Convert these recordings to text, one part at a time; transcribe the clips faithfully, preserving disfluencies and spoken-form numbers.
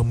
Come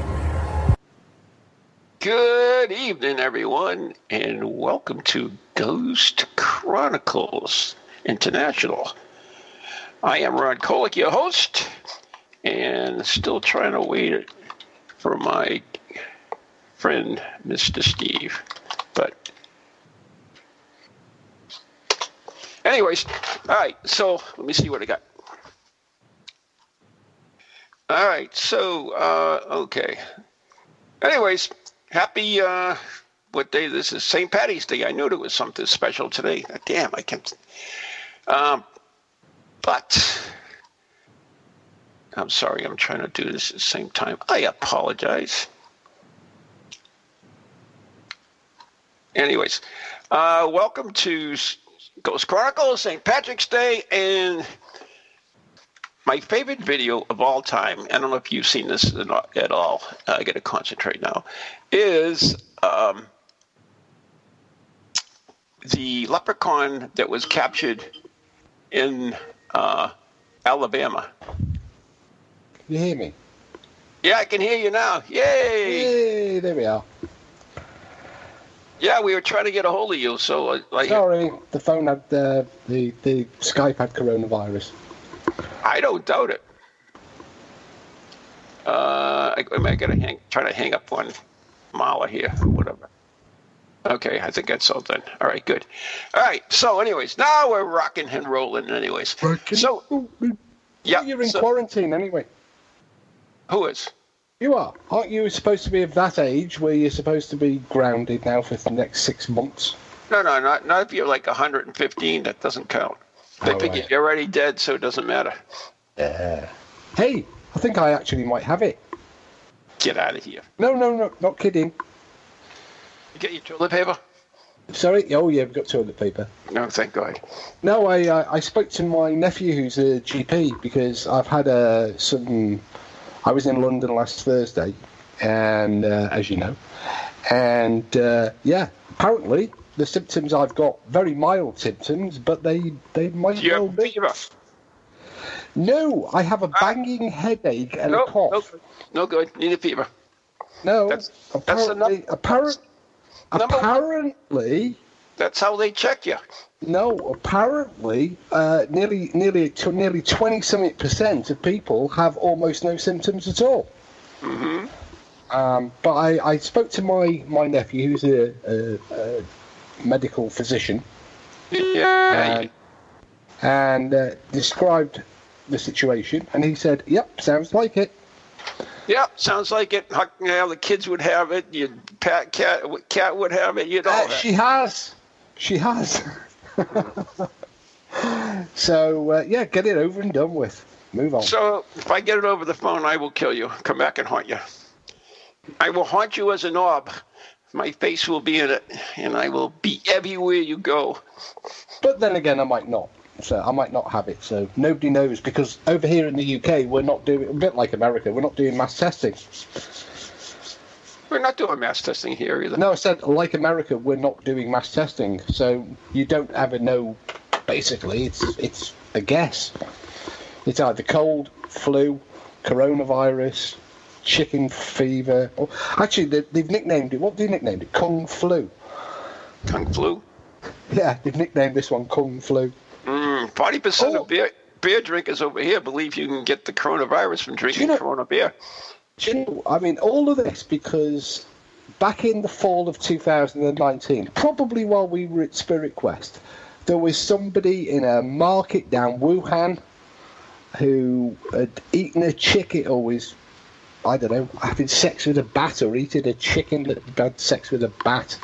Good evening, everyone, and welcome to Ghost Chronicles International. I am Ron Kolick, your host, and still trying to wait for my friend, Mister Steve. But anyways, all right, so let me see what I got. All right, so, uh, okay. Anyways, happy, uh, what day this is? Saint Patty's Day. I knew there was something special today. Damn, I can't. Um, but, I'm sorry, I'm trying to do this at the same time. I apologize. Anyways, uh, welcome to Ghost Chronicles, Saint Patrick's Day, and my favorite video of all time, I don't know if you've seen this at all, I got to concentrate now, is um, the leprechaun that was captured in uh, Alabama. Can you hear me? Yeah, I can hear you now. Yay! Yay, there we are. Yeah, we were trying to get a hold of you, so... Like, sorry, the phone had, uh, the, the Skype had coronavirus. I don't doubt it. Uh, I, I gotta hang, try to hang up on Mahler here, or whatever. Okay, I think that's all done. All right, good. All right, so anyways, now we're rocking and rolling anyways. Rockin'. So, oh, yeah, you're in so, quarantine anyway. Who is? You are. Aren't you supposed to be of that age where you're supposed to be grounded now for the next six months? No, no, not, not if you're like one hundred fifteen, that doesn't count. They think right. You're already dead, so it doesn't matter. Uh, hey, I think I actually might have it. Get out of here. No, no, no, not kidding. You get your toilet paper? Sorry? Oh, yeah, we've got toilet paper. No, thank God. No, I, I, I spoke to my nephew who's a G P because I've had a sudden... I was in London last Thursday, and uh, as you know, and uh, yeah, apparently... The symptoms I've got, very mild symptoms, but they, they might well be. Do you have fever? No, I have a banging uh, headache and no, a cough. No, no good. Need a fever. No, that's, apparently, that's apparent, number apparently. One. That's how they check you. No, apparently, uh, nearly nearly t- nearly twenty something percent of people have almost no symptoms at all. Mm-hmm. Um, but I, I spoke to my, my nephew, who's a. a, a medical physician, yeah, uh, and uh, described the situation, and he said, "Yep, sounds like it." Yep, sounds like it. How, you know, the kids would have it. Your pat cat cat would have it. You'd all. Uh, she has, she has. so uh, yeah, get it over and done with. Move on. So if I get it over the phone, I will kill you. Come back and haunt you. I will haunt you as a knob. My face will be in it, and I will be everywhere you go. But then again, I might not. So I might not have it. So nobody knows, because over here in the U K, we're not doing, a bit like America, we're not doing mass testing. We're not doing mass testing here either. No, I said, like America, we're not doing mass testing. So you don't ever know, basically. It's, it's a guess. It's either cold, flu, coronavirus... chicken fever. Oh, actually, they, they've nicknamed it. What do you nickname it? Kung flu. Kung flu? Yeah, they've nicknamed this one Kung flu. Mm, forty percent oh. of beer, beer drinkers over here believe you can get the coronavirus from drinking, you know, Corona beer. You know, I mean, all of this because back in the fall of two thousand nineteen, probably while we were at Spirit Quest, there was somebody in a market down Wuhan who had eaten a chicken always. I don't know, having sex with a bat or eating a chicken that had sex with a bat.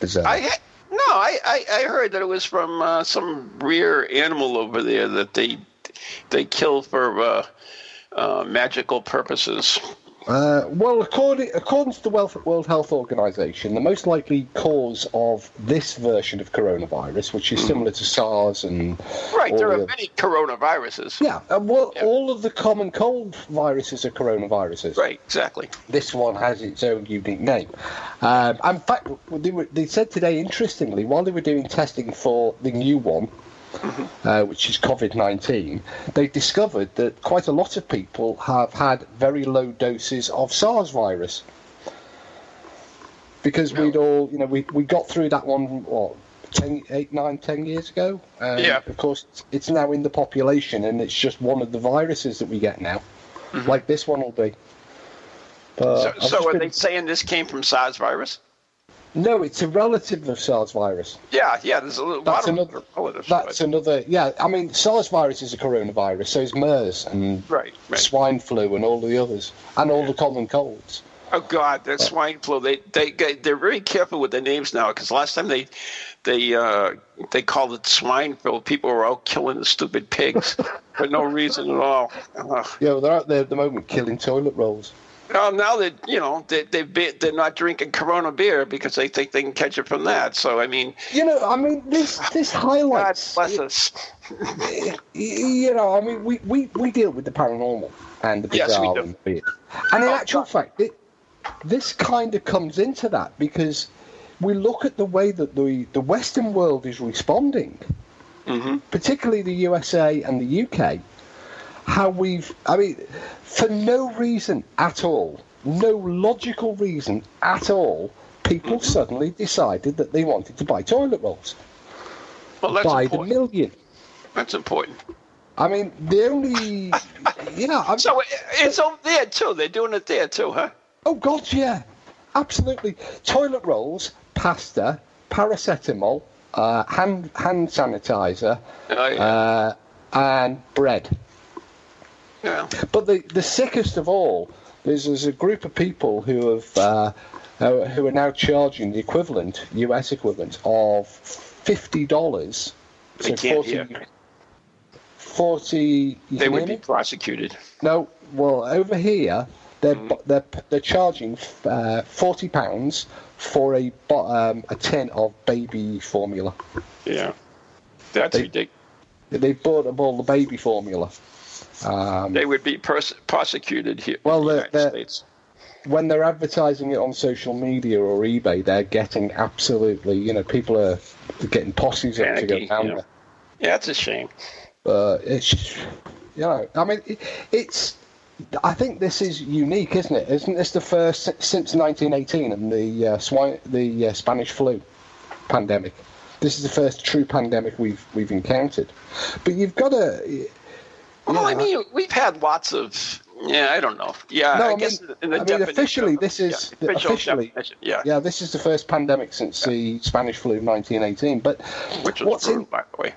Bizarre. I ha- no, I, I, I heard that it was from uh, some rare animal over there that they they kill for uh, uh, magical purposes. Uh, well, according, according to the World Health Organization, the most likely cause of this version of coronavirus, which is similar to SARS and... Right, there are the, many coronaviruses. Yeah, and well, yeah. all of the common cold viruses are coronaviruses. Right, exactly. This one has its own unique name. Um, in fact, they, were, they said today, interestingly, while they were doing testing for the new one, Mm-hmm. uh, which is COVID nineteen, they discovered that quite a lot of people have had very low doses of SARS virus. Because no. we'd all, you know, we we got through that one, what, ten, eight, nine, ten years ago? Um, yeah. Of course, it's now in the population, and it's just one of the viruses that we get now, mm-hmm. like this one will be. But so so are been... they saying this came from SARS virus? No, it's a relative of SARS virus. Yeah, yeah, there's a lot that's of another, relatives. That's but. another, yeah, I mean, SARS virus is a coronavirus, so is MERS and right, right. swine flu and all of the others, and yeah. all the common colds. Oh, God, that but. swine flu, they, they, they're very careful with their names now, because last time they they uh, they called it swine flu, people were out killing the stupid pigs for no reason at all. Uh, yeah, well, they're out there at the moment killing toilet rolls. Um, now that you know they they they're not drinking Corona beer because they think they can catch it from that. So I mean, you know, I mean this this highlights. God bless us. You know, I mean, we, we, we deal with the paranormal and the bizarre. Yes, we do. And, beer. and in oh, actual God. fact, it, this kind of comes into that because we look at the way that the the Western world is responding, mm-hmm. particularly the U S A and the U K. How we've, I mean, for no reason at all, no logical reason at all, people mm-hmm. suddenly decided that they wanted to buy toilet rolls. Well, that's by important. the million. That's important. I mean, the only, you know. I'm, so it's over there, too. They're doing it there, too, huh? Oh, God, yeah. Absolutely. Toilet rolls, pasta, paracetamol, uh, hand, hand sanitizer, oh, yeah. uh, and bread. Yeah. But the, the sickest of all is there's a group of people who have uh, who are now charging the equivalent, U S equivalent, of fifty dollars. They so can't forty, hear. Forty. They would be prosecuted. No, well, over here they're mm-hmm. they're they're charging uh, forty pounds for a um, a tin of baby formula. Yeah, that's they, ridiculous. They bought up all the baby formula. Um, they would be pers- prosecuted here well, in the United States. When they're advertising it on social media or eBay, they're getting absolutely, you know, people are getting posses up to go down there. Yeah, it's a shame. Uh, it's, you know, I mean, it, it's, I think this is unique, isn't it? Isn't this the first since nineteen eighteen and the uh, swine, the uh, Spanish flu pandemic? This is the first true pandemic we've we've encountered. But you've got to... Well, yeah. I mean, we've had lots of, yeah, I don't know. Yeah, no, I, I mean, guess in the I mean, officially, this is, yeah, official officially, yeah. yeah, this is the first pandemic since yeah. the Spanish flu of nineteen eighteen. But which was what's true, in, by the way.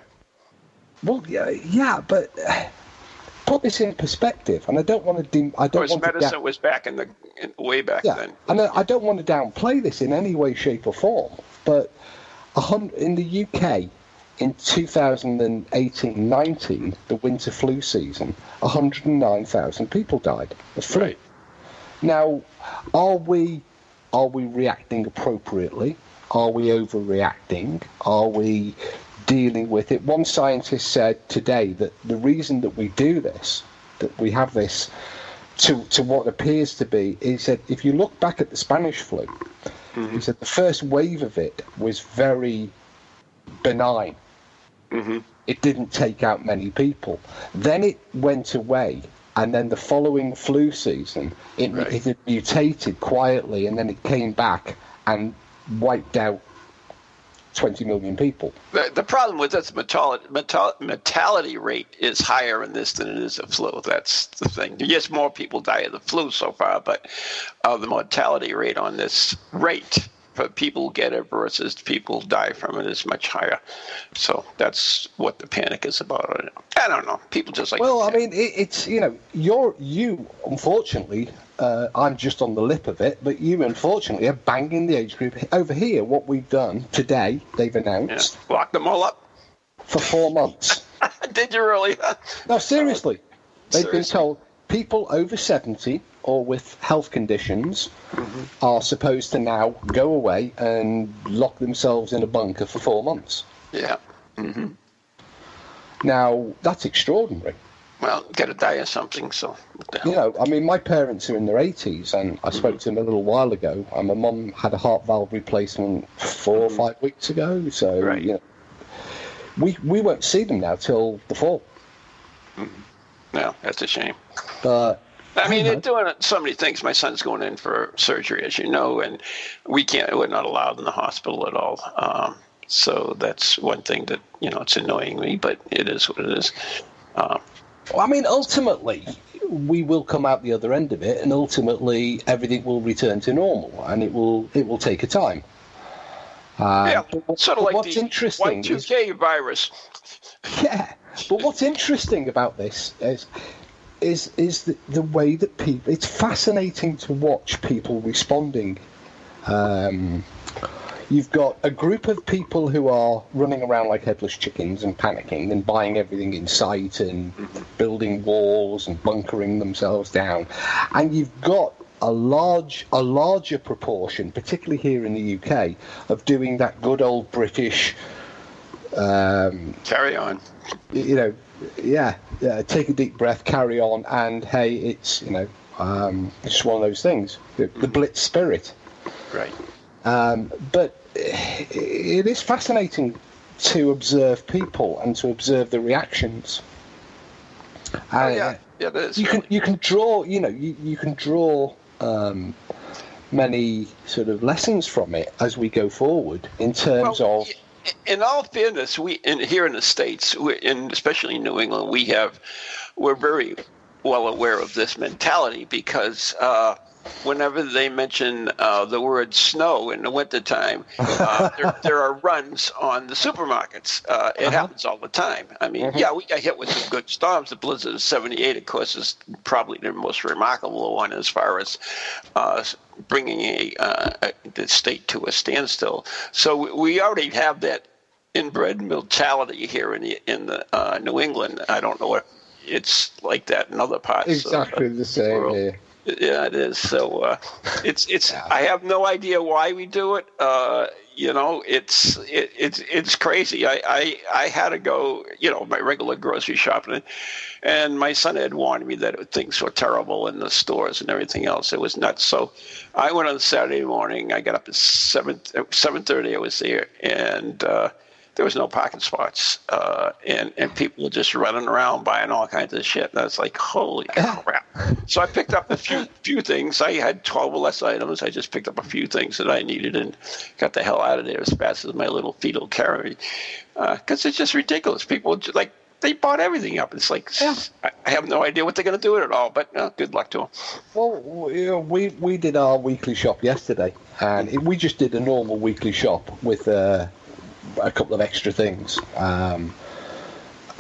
Well, yeah, yeah, but uh, put this in perspective, and I don't want to, de- I don't want medicine to da- was back in the, in, way back yeah, then. And I don't want to downplay this in any way, shape, or form, but a hundred, in the U K, in two thousand eighteen nineteen, the winter flu season, one hundred nine thousand people died of flu. Right. Now, are we are we reacting appropriately? Are we overreacting? Are we dealing with it? One scientist said today that the reason that we do this, that we have this to, to what appears to be, he said, if you look back at the Spanish flu, mm-hmm. he said the first wave of it was very benign. Mm-hmm. It didn't take out many people. Then it went away, and then the following flu season, it, right. it had mutated quietly, and then it came back and wiped out twenty million people. The, the problem with that's mortality, mortality rate is higher in this than it is of flu. That's the thing. Yes, more people die of the flu so far, but uh, the mortality rate on this rate. But people get it versus people die from it is much higher. So that's what the panic is about. I don't know. People just like... Well, I mean, it, it's, you know, you're, you, unfortunately, uh, I'm just on the lip of it, but you, unfortunately, are banging the age group. Over here, what we've done today, they've announced... Yeah. Lock them all up. For four months. Did you really? No, seriously. They've seriously. been told... people over seventy or with health conditions mm-hmm. are supposed to now go away and lock themselves in a bunker for four months. Yeah. Mm-hmm. Now, that's extraordinary. Well, get a day or something, so... You know, I mean, my parents are in their eighties, and I spoke mm-hmm. to them a little while ago, and my mum had a heart valve replacement four mm-hmm. or five weeks ago, so, right. you know, we, we won't see them now till the fall. Mm-hmm. No, that's a shame. But... I mean, they're doing so many things. My son's going in for surgery, as you know, and we can't, we're not allowed in the hospital at all. Um, so that's one thing that, you know, it's annoying me, but it is what it is. Um, well, I mean, ultimately, we will come out the other end of it, and ultimately everything will return to normal, and it will it will take a time. Uh, yeah, sort of like the Y two K is, virus. Yeah, but what's interesting about this is... is is the, the way that people... It's fascinating to watch people responding. Um, you've got a group of people who are running around like headless chickens and panicking and buying everything in sight and building walls and bunkering themselves down. And you've got a large a larger proportion, particularly here in the U K, of doing that good old British... Um, carry on. You know, yeah, yeah, take a deep breath, carry on, and hey, it's, you know, um, it's one of those things, the, the blitz spirit. Right. Um, but it is fascinating to observe people and to observe the reactions. Oh, and yeah, yeah, it is. You really. can you can draw, you know, you, you can draw um, many sort of lessons from it as we go forward in terms well, of... Yeah. In all fairness, we in, here in the States, we, and especially in New England, we have we're very well aware of this mentality because uh, whenever they mention uh, the word snow in the wintertime, uh, there, there are runs on the supermarkets. Uh, it uh-huh. happens all the time. I mean, mm-hmm. yeah, we got hit with some good storms. The blizzard of seventy-eight, of course, is probably the most remarkable one as far as uh, bringing a, uh, a, the state to a standstill. So we already have that inbred mentality here in the, in the uh, New England. I don't know what it's like that in other parts. Exactly of the, the same world. Here. Yeah, it is. So uh, it's it's. Yeah. I have no idea why we do it. Uh, you know, it's it, it's it's crazy. I, I I had to go, you know, my regular grocery shopping, and my son had warned me that things were terrible in the stores and everything else. It was nuts. So I went on Saturday morning. I got up at seven seven thirty. I was there, and uh, there was no parking spots, uh, and, and people were just running around buying all kinds of shit. And I was like, holy crap. So I picked up a few few things. I had twelve or less items. I just picked up a few things that I needed and got the hell out of there as fast as my little feet will carry me. Because uh, it's just ridiculous. People, like, they bought everything up. It's like, yeah. I have no idea what they're going to do with it all, but uh, good luck to them. Well, you know, we, we did our weekly shop yesterday, and it, we just did a normal weekly shop with... Uh, a couple of extra things. Um,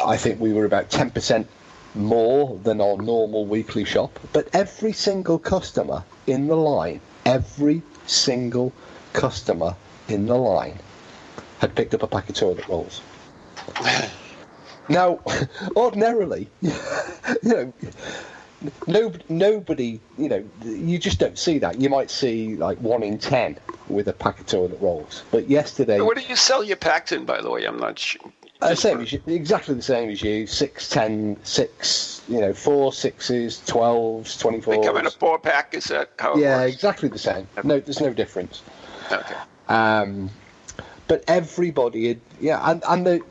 I think we were about ten percent more than our normal weekly shop, but every single customer in the line, every single customer in the line had picked up a pack of toilet rolls. Now, ordinarily, you know, no, nobody, you know, you just don't see that. You might see like one in ten with a pack of toilet rolls. But yesterday, what do you sell your packs in? By the way, I'm not sure. Uh, same as you, exactly the same as you. Six, ten, six. You know, four sixes, twelves, twenty-fours. They come in a four pack. Is that how? It yeah, works? Exactly the same. No, there's no difference. Okay. Um, but everybody, had, yeah, and and the.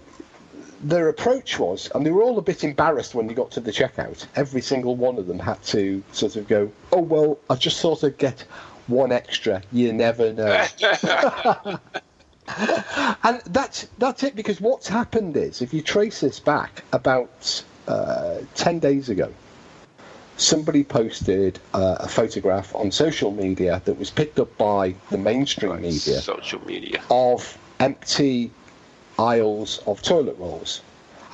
Their approach was, and they were all a bit embarrassed when they got to the checkout. Every single one of them had to sort of go, oh, well, I just sort of get one extra. You never know. And that's, that's it, because what's happened is, if you trace this back, about uh, ten days ago, somebody posted uh, a photograph on social media that was picked up by the mainstream right, media. Social media. Of empty... aisles of toilet rolls,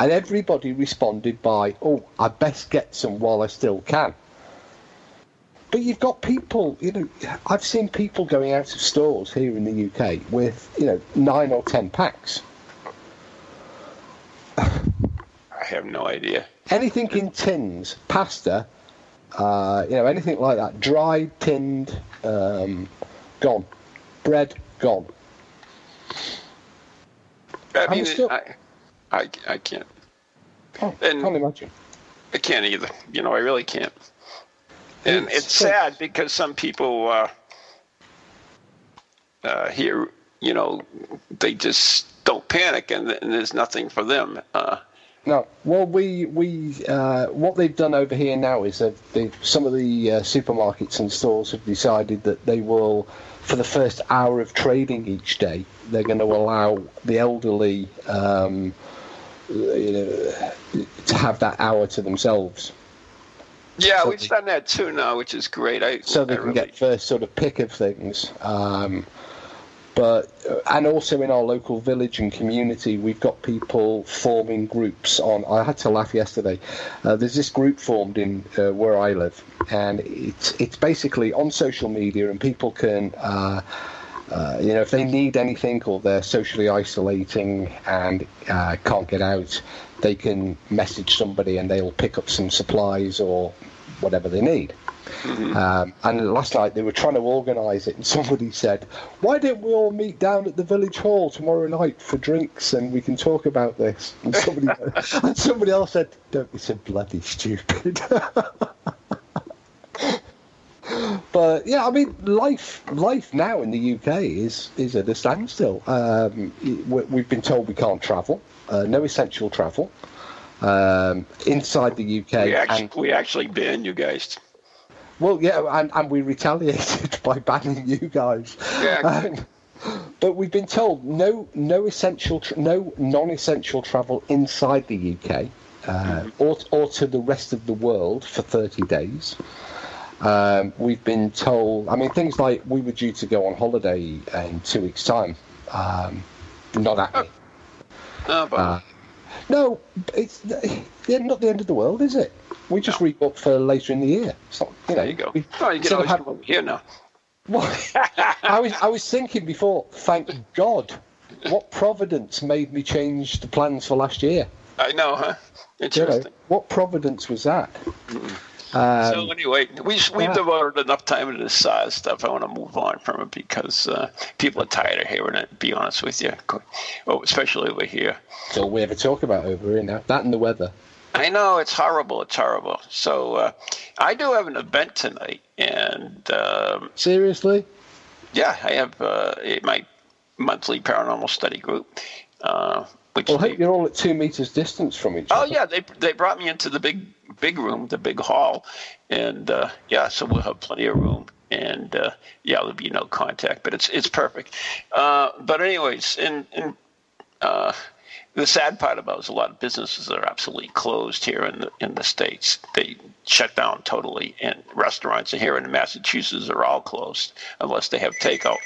and everybody responded by, oh, I best get some while I still can. But you've got people, you know, I've seen people going out of stores here in the U K with, you know, nine or ten packs. I have no idea. Anything in tins, pasta, uh, you know, anything like that. Dry, tinned, um, gone. Bread, gone. I mean, still... I, I, I can't. Oh, I can't imagine. I can't either. You know, I really can't. And it's, it's sad because some people uh, uh, here, you know, they just don't panic, and, and there's nothing for them. Uh, no, well, we we uh, what they've done over here now is that they've, some of the uh, supermarkets and stores have decided that they will, for the first hour of trading each day, they're going to allow the elderly, um, you know, to have that hour to themselves. Yeah, so we've they, done that too now, which is great. I, so they I can really... get first sort of pick of things. Um, but and also in our local village and community, we've got people forming groups on. I had to laugh yesterday. Uh, there's this group formed in uh, where I live, and it's it's basically on social media, and people can, uh, uh, you know, if they need anything or they're socially isolating and uh, can't get out, they can message somebody and they'll pick up some supplies or whatever they need. Mm-hmm. Um, and last night they were trying to organise it, and somebody said, why don't we all meet down at the village hall tomorrow night for drinks and we can talk about this? And somebody, and somebody else said, don't be so bloody stupid. But yeah, I mean, life life now in the U K is, is at a standstill. Um, we've been told we can't travel, uh, no essential travel um, inside the U K. We actually, and, we actually banned you guys. Well, yeah, and, and we retaliated by banning you guys. Yeah. Um, but we've been told no no essential tra- no non-essential travel inside the U K uh, mm-hmm. or or to the rest of the world for thirty days. Um, we've been told, I mean, things like we were due to go on holiday in two weeks' time. Um, not at me. Oh, but... uh, no, it's yeah, not the end of the world, is it? We just rebooked for later in the year. So, you know, there you go. We, oh, you get always had, come here now. Well, I was I was thinking before, thank God, what providence made me change the plans for last year? I know, huh? Interesting. You know, what providence was that? Mm-hmm. Um, so anyway, we, we've yeah. devoted enough time to this SARS stuff. I want to move on from it because uh, people are tired of hearing it, to be honest with you, oh, especially over here. So we have a talk about over here now, that and the weather. I know, it's horrible, it's horrible. So uh, I do have an event tonight. and um, Seriously? Yeah, I have uh, my monthly paranormal study group. Uh, which well, I hope you're all at two meters distance from each other. Oh, yeah, they they brought me into the big... big room, the big hall, and uh, yeah, so we'll have plenty of room, and uh, yeah, there'll be no contact, but it's it's perfect. Uh, but anyways, and, and uh, the sad part about it is a lot of businesses are absolutely closed here in the, in the States. They shut down totally, and restaurants here in Massachusetts are all closed unless they have takeout.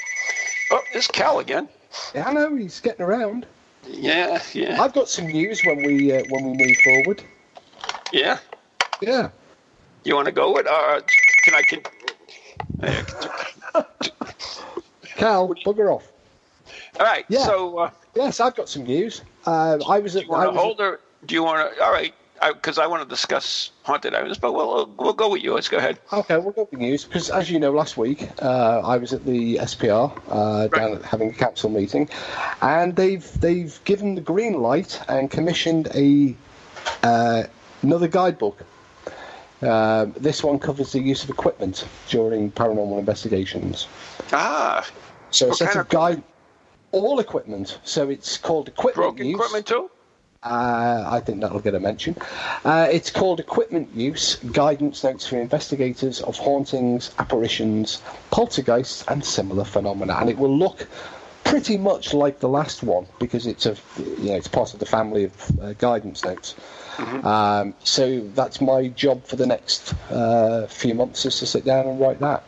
Oh, it's Cal again. Yeah, I know, he's getting around. Yeah, yeah. I've got some news when we uh, when we move forward. Yeah. Yeah. You want to go with? Uh, can I? Can, uh, Cal, bugger off. All right. Yeah. So. Uh, yes, I've got some news. Uh, I was. Do you want to hold her? Do you want to? All right. Because I, I want to discuss haunted islands, but we'll, we'll we'll go with yours. Go ahead. Okay, we'll go with news because, as you know, last week uh, I was at the S P R uh, right. down at having a council meeting, and they've they've given the green light and commissioned a. Uh, Another guidebook. Uh, this one covers the use of equipment during paranormal investigations. Ah. So a set of guide, all equipment. So it's called equipment use. Equipment too? Uh, I think that'll get a mention. Uh, it's called Equipment Use, Guidance Notes for Investigators of Hauntings, Apparitions, Poltergeists and Similar Phenomena. And it will look pretty much like the last one because it's a, you know, it's part of the family of uh, guidance notes. Mm-hmm. Um, so that's my job for the next uh, few months is to sit down and write that.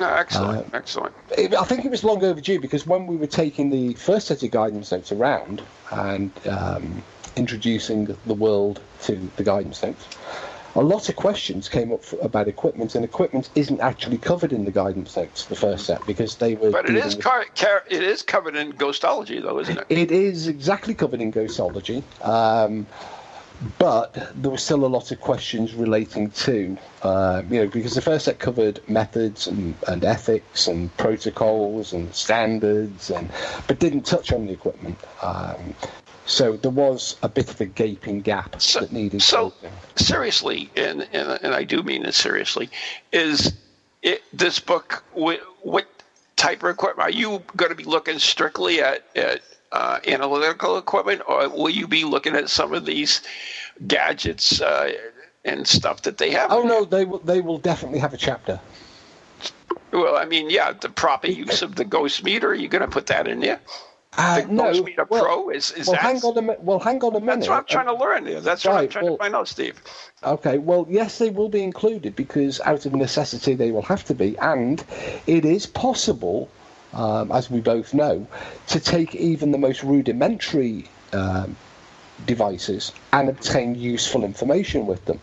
No, excellent, um, excellent. It, I think it was long overdue because when we were taking the first set of guidance notes around and um, introducing the world to the guidance notes, a lot of questions came up for, about equipment, and equipment isn't actually covered in the guidance notes, the first set, because they were... But it is, with, car, car, it is covered in Ghostology, though, isn't it? It is exactly covered in Ghostology. Um... But there were still a lot of questions relating to, uh, you know, because the first set covered methods and, and ethics and protocols and standards, and but didn't touch on the equipment. Um, so there was a bit of a gaping gap so, that needed. So something. seriously, and, and and I do mean it seriously, is it, this book, what, what type of equipment? Are you going to be looking strictly at, at Uh, analytical equipment, or will you be looking at some of these gadgets uh, and stuff that they have? Oh no, they will. They will definitely have a chapter. Well, I mean, yeah, the proper use of the ghost meter. Are you going to put that in there? Uh, the no, Ghost Meter well, Pro is, is well, that? Hang on a, well, hang on a minute. That's what I'm trying to learn here. That's right, what I'm trying well, to find out, Steve. Okay, well, yes, they will be included because out of necessity they will have to be, and it is possible. Um, as we both know, to take even the most rudimentary um, devices and obtain useful information with them.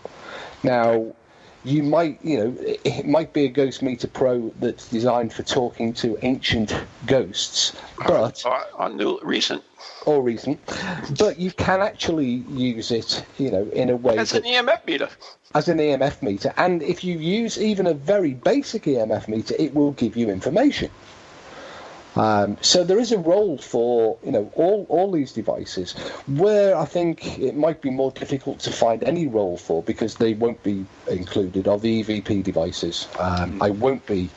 Now, you might, you know, it might be a Ghost Meter Pro that's designed for talking to ancient ghosts, but or, or, or new, recent, or recent, but you can actually use it, you know, in a way as that, an E M F meter. As an E M F meter, and if you use even a very basic E M F meter, it will give you information. Um, so there is a role for, you know, all, all these devices where I think it might be more difficult to find any role for because they won't be included are the E V P devices. Um, I won't be,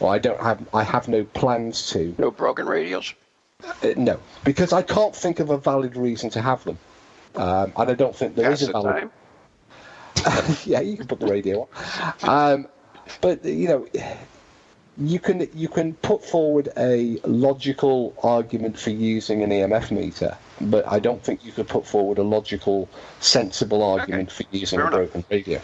or I don't have, I have no plans to. No broken radios? Uh, no, because I can't think of a valid reason to have them. Um, and I don't think there That's is a valid. Time. Yeah, you can put the radio on. Um, but, you know... You can you can put forward a logical argument for using an E M F meter, but I don't think you could put forward a logical, sensible argument okay. for using Fair a enough. broken radio.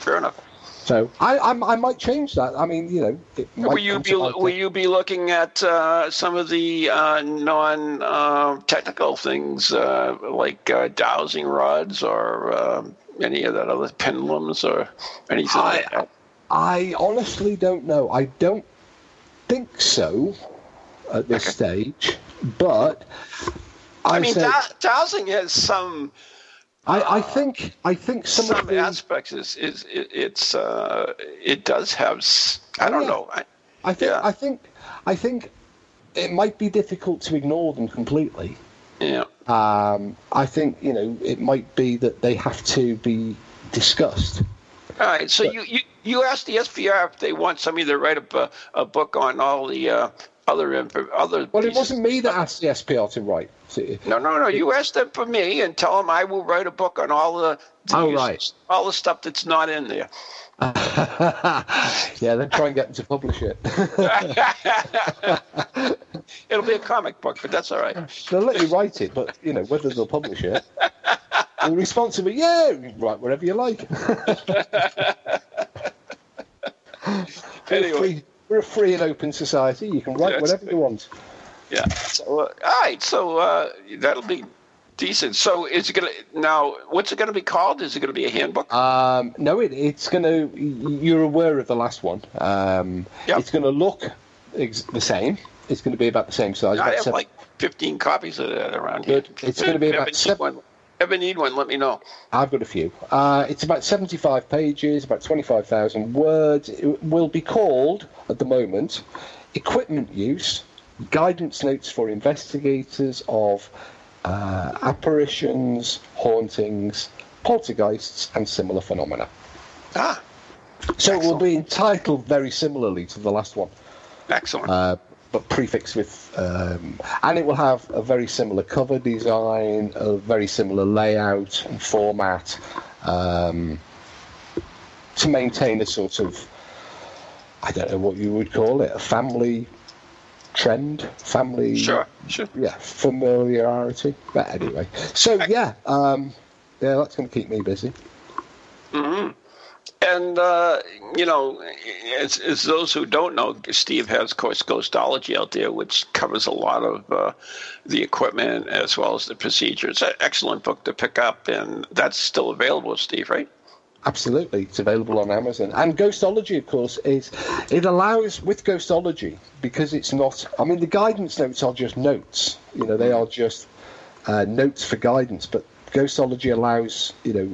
Fair enough. So I I'm, I might change that. I mean, you know, it will you be will you be looking at uh, some of the uh, non uh, technical things uh, like uh, dowsing rods or uh, any of that other pendulums or anything I, like that? I honestly don't know. I don't think so at this okay. stage, but I, I mean, say, da- dowsing has some. I, uh, I think I think some, some of the aspects is, is it, it's uh, it does have. I don't yeah. know. I, I think yeah. I think I think it might be difficult to ignore them completely. Yeah. Um. I think you know it might be that they have to be discussed. All right, so but, you, you, you asked the S P R if they want somebody to write up a, a book on all the uh, other other. Well, pieces. It wasn't me that asked the S P R to write. To, no, no, no. It, you asked them for me and tell them I will write a book on all the, the oh, right. all the stuff that's not in there. Yeah, then try and get them to publish it. It'll be a comic book, but that's all right. They'll let you write it, but you know whether they'll publish it. The response will be, yeah, write whatever you like. Anyway. We're, a free, we're a free and open society. You can write yeah, whatever you want. Yeah. So, uh, all right. So uh, that'll be decent. So is it gonna now? What's it gonna be called? Is it gonna be a handbook? Um, no, it, it's gonna. You're aware of the last one. Um, yep. It's gonna look ex- the same. It's gonna be about the same size. I have seven. Like fifteen copies of that around here. Good. It's gonna be about seven. If you ever need one, let me know. I've got a few. Uh, it's about seventy-five pages, about twenty-five thousand words. It will be called, at the moment, Equipment Use, Guidance Notes for Investigators of uh, Apparitions, Hauntings, Poltergeists, and Similar Phenomena. Ah. So excellent. It will be entitled very similarly to the last one. Excellent. Uh, but prefixed with, um, and it will have a very similar cover design, a very similar layout and format um, to maintain a sort of, I don't know what you would call it, a family trend, family, sure, sure, yeah, familiarity. But anyway, so yeah, um, yeah, that's going to keep me busy. Mm-hmm. And, uh, you know, as, as those who don't know, Steve has, of course, Ghostology out there, which covers a lot of uh, the equipment as well as the procedures. An excellent book to pick up, and that's still available, Steve, right? Absolutely. It's available on Amazon. And Ghostology, of course, is it allows, with Ghostology, because it's not, I mean, the guidance notes are just notes. You know, they are just uh, notes for guidance, but Ghostology allows, you know,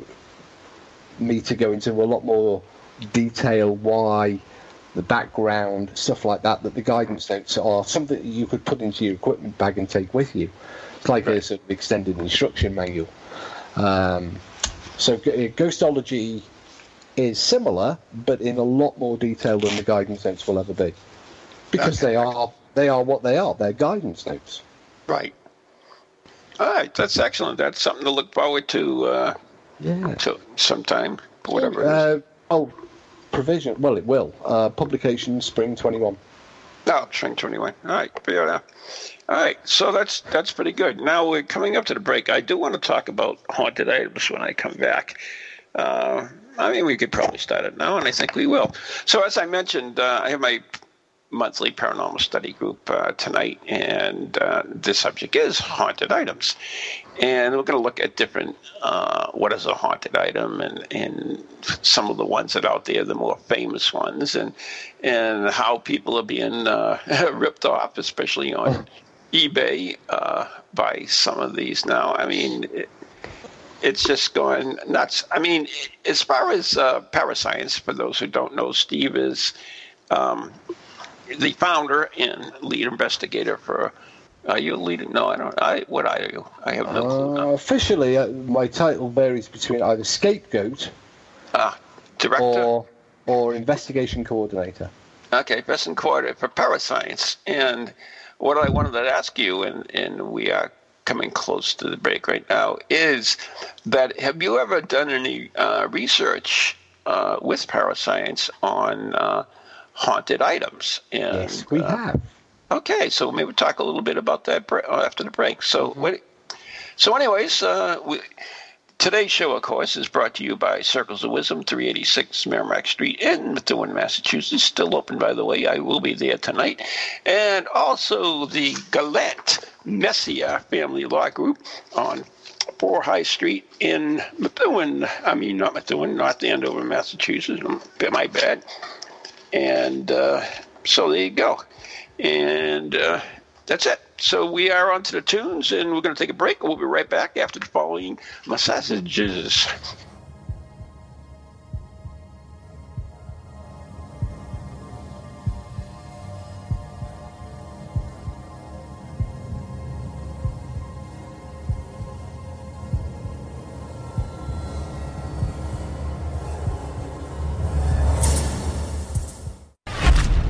me to go into a lot more detail why, the background, stuff like that, that the guidance notes are something that you could put into your equipment bag and take with you. It's like right. a sort of extended instruction manual. Um, so Ghostology is similar, but in a lot more detail than the guidance notes will ever be, because okay. they are they are what they are. They're guidance notes. Right. All right, that's excellent. That's something to look forward to. Uh, yeah. To sometime, whatever. Uh, it is. Oh, provision. Well, it will. Uh, publication spring twenty-one. Oh, spring twenty-one. All right, fair enough. All right, so that's that's pretty good. Now we're coming up to the break. I do want to talk about haunted items when I come back. Uh, I mean, we could probably start it now, and I think we will. So as I mentioned, uh, I have my monthly paranormal study group uh, tonight, and uh, the subject is haunted items. And we're going to look at different, uh, what is a haunted item, and, and some of the ones that are out there, the more famous ones, and and how people are being uh, ripped off, especially on eBay, uh, by some of these now. I mean, it, it's just going nuts. I mean, as far as uh, Parascience, for those who don't know, Steve is um, the founder and lead investigator for. Are you a leader? No, I don't. I what are you? I have no clue. Now. Uh, officially, uh, my title varies between either scapegoat, ah, director, or, or investigation coordinator. Okay, best in coordinator for Parascience. And what I wanted to ask you, and, and we are coming close to the break right now, is that have you ever done any uh, research uh, with Parascience on uh, haunted items? And, yes, we uh, have. Okay, so maybe we'll talk a little bit about that after the break. So, mm-hmm. what, so anyways, uh, we, today's show, of course, is brought to you by Circles of Wisdom, three eighty-six Merrimack Street in Methuen, Massachusetts. Still open, by the way. I will be there tonight. And also the Gallant Messier Family Law Group on four High Street in Methuen. I mean, not Methuen, not the Andover, Massachusetts. My bad. And uh, so there you go. And uh, that's it. So we are on to the tunes, and we're going to take a break. We'll be right back after the following messages.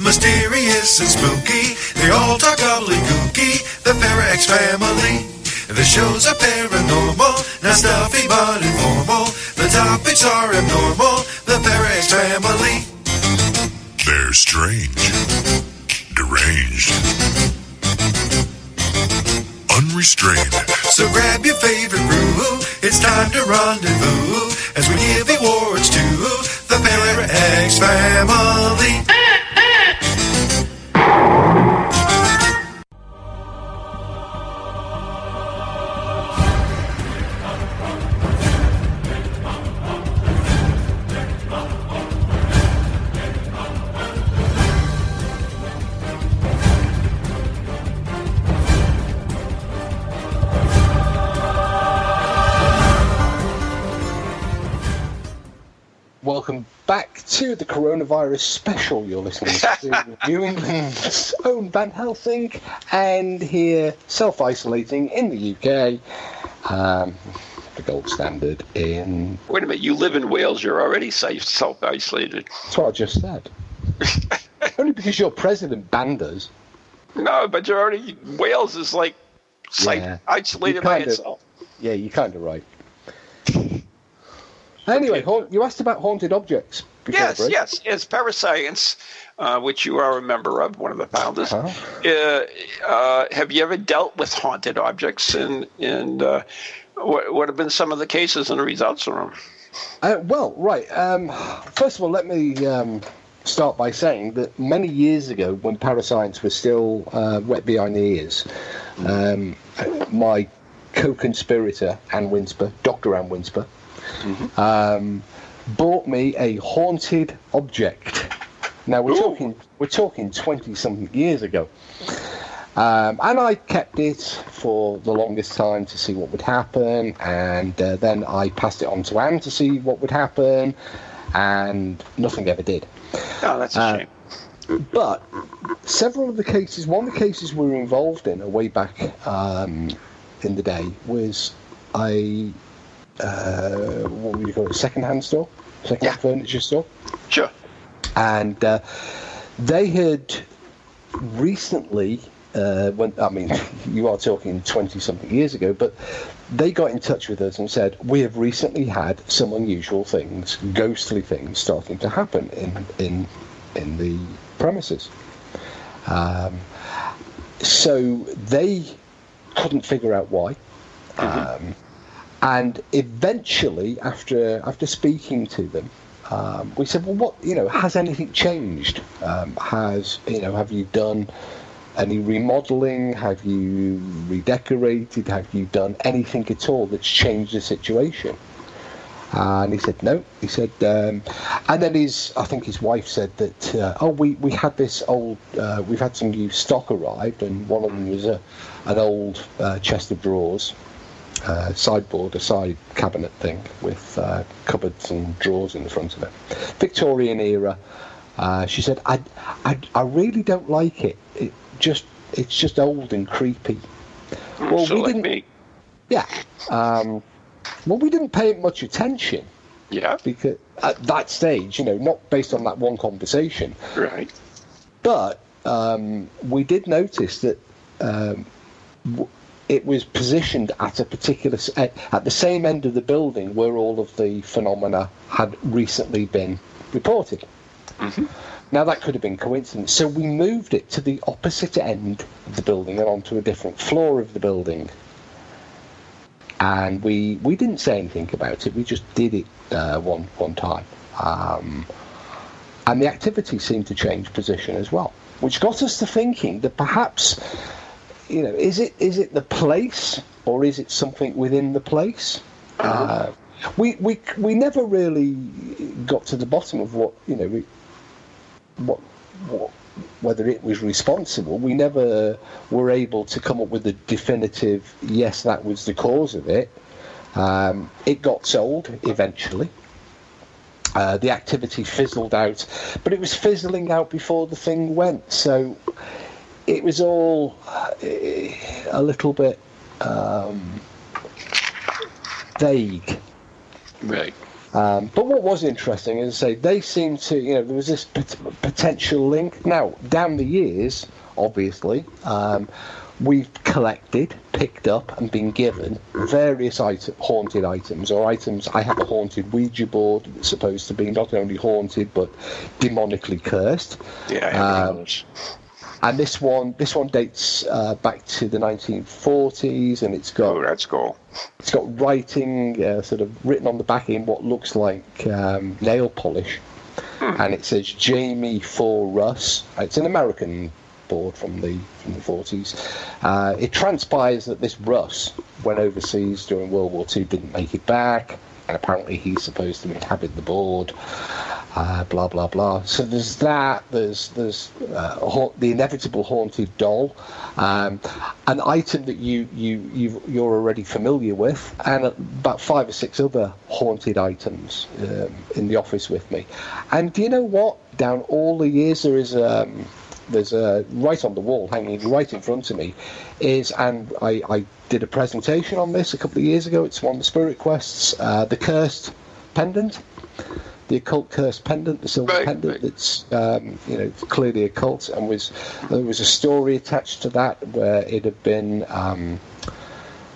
Mysterious and spooky, they all talk gobbledygooky. The Parra-X family. The shows are paranormal, not stuffy but informal. The topics are abnormal. The Parra-X family. They're strange, deranged, unrestrained. So grab your favorite brew. It's time to rendezvous as we give awards to the Parra-X family. Welcome back to the coronavirus special. You're listening to New England's own Van Helsing, and here self-isolating in the U K, um, the gold standard in... Wait a minute, you live in Wales, you're already self-isolated. That's what I just said. Only because your president banned us. No, but you're already... Wales is like, yeah. isolated by itself. Yeah, you're kind of right. Anyway, okay. ha- you asked about haunted objects. Yes, right? yes. It's Parascience, uh, which you are a member of, one of the founders. Uh-huh. Uh, uh, have you ever dealt with haunted objects, and, and uh, what, what have been some of the cases and the results from them? Uh, well, right. Um, first of all, let me um, start by saying that many years ago, when Parascience was still uh, wet behind the ears, um, my co-conspirator, Ann Winsper, Doctor Ann Winsper, mm-hmm. um, bought me a haunted object. Now, we're Ooh. talking we're talking twenty-something years ago. Um, and I kept it for the longest time to see what would happen, and uh, then I passed it on to Anne to see what would happen, and nothing ever did. Oh, that's a uh, shame. But several of the cases, one of the cases we were involved in way back um, in the day was a, uh, what would you call it, second-hand store? Second-hand yeah. furniture store? Sure. And uh, they had recently... Uh, when, I mean, you are talking twenty-something years ago, but they got in touch with us and said, we have recently had some unusual things, ghostly things, starting to happen in in, in the premises. Um, so they couldn't figure out why. Mm-hmm. Um, and eventually, after after speaking to them, um, we said, well, what, you know, has anything changed? Um, has, you know, have you done... any remodeling? Have you redecorated? Have you done anything at all that's changed the situation? Uh, and he said no. He said, um, and then his, I think his wife said that, uh, oh, we, we had this old, uh, we've had some new stock arrived, and one of them was a, an old uh, chest of drawers, uh, sideboard, a side cabinet thing with uh, cupboards and drawers in the front of it, Victorian era. Uh, she said, I, I, I really don't like it. It just, it's just old and creepy. Well, so we like didn't. Me. Yeah. Um, well, we didn't pay it much attention. Yeah. Because at that stage, you know, not based on that one conversation. Right. But um, we did notice that um, it was positioned at a particular at the same end of the building where all of the phenomena had recently been reported. Mm-hmm. Now, that could have been coincidence. So we moved it to the opposite end of the building and onto a different floor of the building. And we we didn't say anything about it. We just did it uh, one one time. Um, and the activity seemed to change position as well, which got us to thinking that perhaps, you know, is it is it the place or is it something within the place? Uh, we we we never really got to the bottom of what, you know, we, what, what whether it was responsible. We never were able to come up with a definitive yes, that was the cause of it. Um, it got sold eventually. Uh, the activity fizzled out, but it was fizzling out before the thing went, so it was all a little bit um, vague. Right. Um, but what was interesting, as I say, they seemed to, you know, there was this pot- potential link. Now, down the years, obviously, um, we've collected, picked up, and been given various item- haunted items, or items. I have a haunted Ouija board that's supposed to be not only haunted, but demonically cursed. Yeah, I have um, And this one, this one dates uh, back to the nineteen forties, and it's got oh, that's cool. It's got writing, uh, sort of written on the back in what looks like um, nail polish, hmm. and it says Jamie for Russ. It's an American board from the from the forties. Uh, it transpires that this Russ went overseas during World War Two, didn't make it back, and apparently he's supposed to inhabit the board. Uh, blah blah blah. So there's that. There's there's uh, ha- the inevitable haunted doll, um, an item that you you you've, you're already familiar with, and about five or six other haunted items um, in the office with me. And do you know what? Down all the years, there is um, there's a right on the wall, hanging right in front of me, is and I, I did a presentation on this a couple of years ago. It's one of the Spirit Quests, uh, the cursed pendant. The occult cursed pendant, the silver right, pendant right. that's um, you know clearly occult, and was there was a story attached to that where it had been um,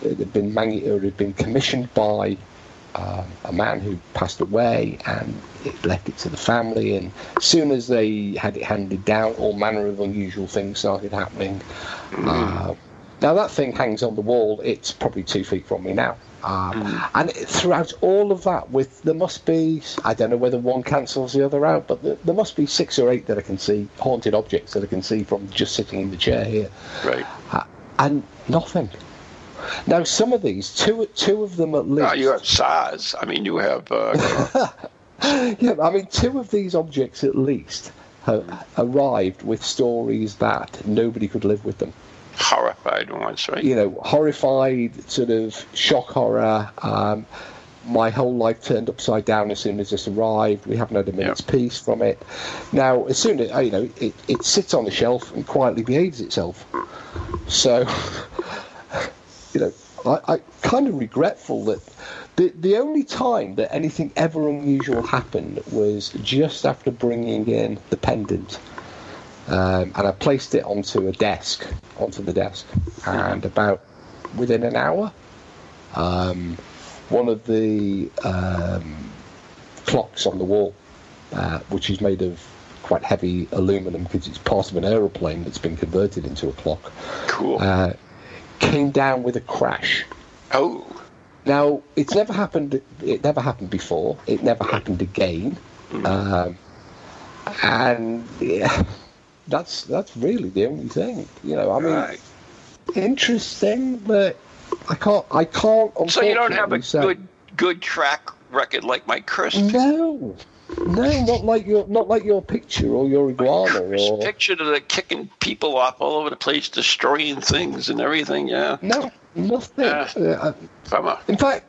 it had been manu- or it had been commissioned by um, a man who passed away, and it left it to the family. And as soon as they had it handed down, all manner of unusual things started happening. Mm. Uh, now, that thing hangs on the wall. It's probably two feet from me now. Um, mm. And throughout all of that, with there must be, I don't know whether one cancels the other out, but there, there must be six or eight that I can see, haunted objects that I can see from just sitting in the chair here. Right. Uh, and nothing. Now, some of these, two two of them at least. No, you have SARS. I mean, you have... Uh, yeah, I mean, two of these objects at least have arrived with stories that nobody could live with them. Horrified ones, right? You know, horrified, sort of shock horror. Um, my whole life turned upside down as soon as this arrived. We haven't had a minute's yep. peace from it. Now, as soon as, you know, it, it sits on the shelf and quietly behaves itself. So... You know, I, I kind of regretful that the the only time that anything ever unusual happened was just after bringing in the pendant, um, and I placed it onto a desk, onto the desk, and about within an hour, um, one of the um, clocks on the wall, uh, which is made of quite heavy aluminum because it's part of an aeroplane that's been converted into a clock. Cool. Uh, came down with a crash. Oh. Now, it's never happened, it never happened before, it never happened again. Mm. Um, and yeah, that's that's really the only thing. You know, I mean, right. Interesting, but I can't, I can't. So you don't have a so. good good track record like my Kirsten? No. No, not like your not like your picture or your iguana. Or... Picture that they're kicking people off all over the place, destroying things and everything. Yeah. No, nothing. Yeah. Uh, in fact,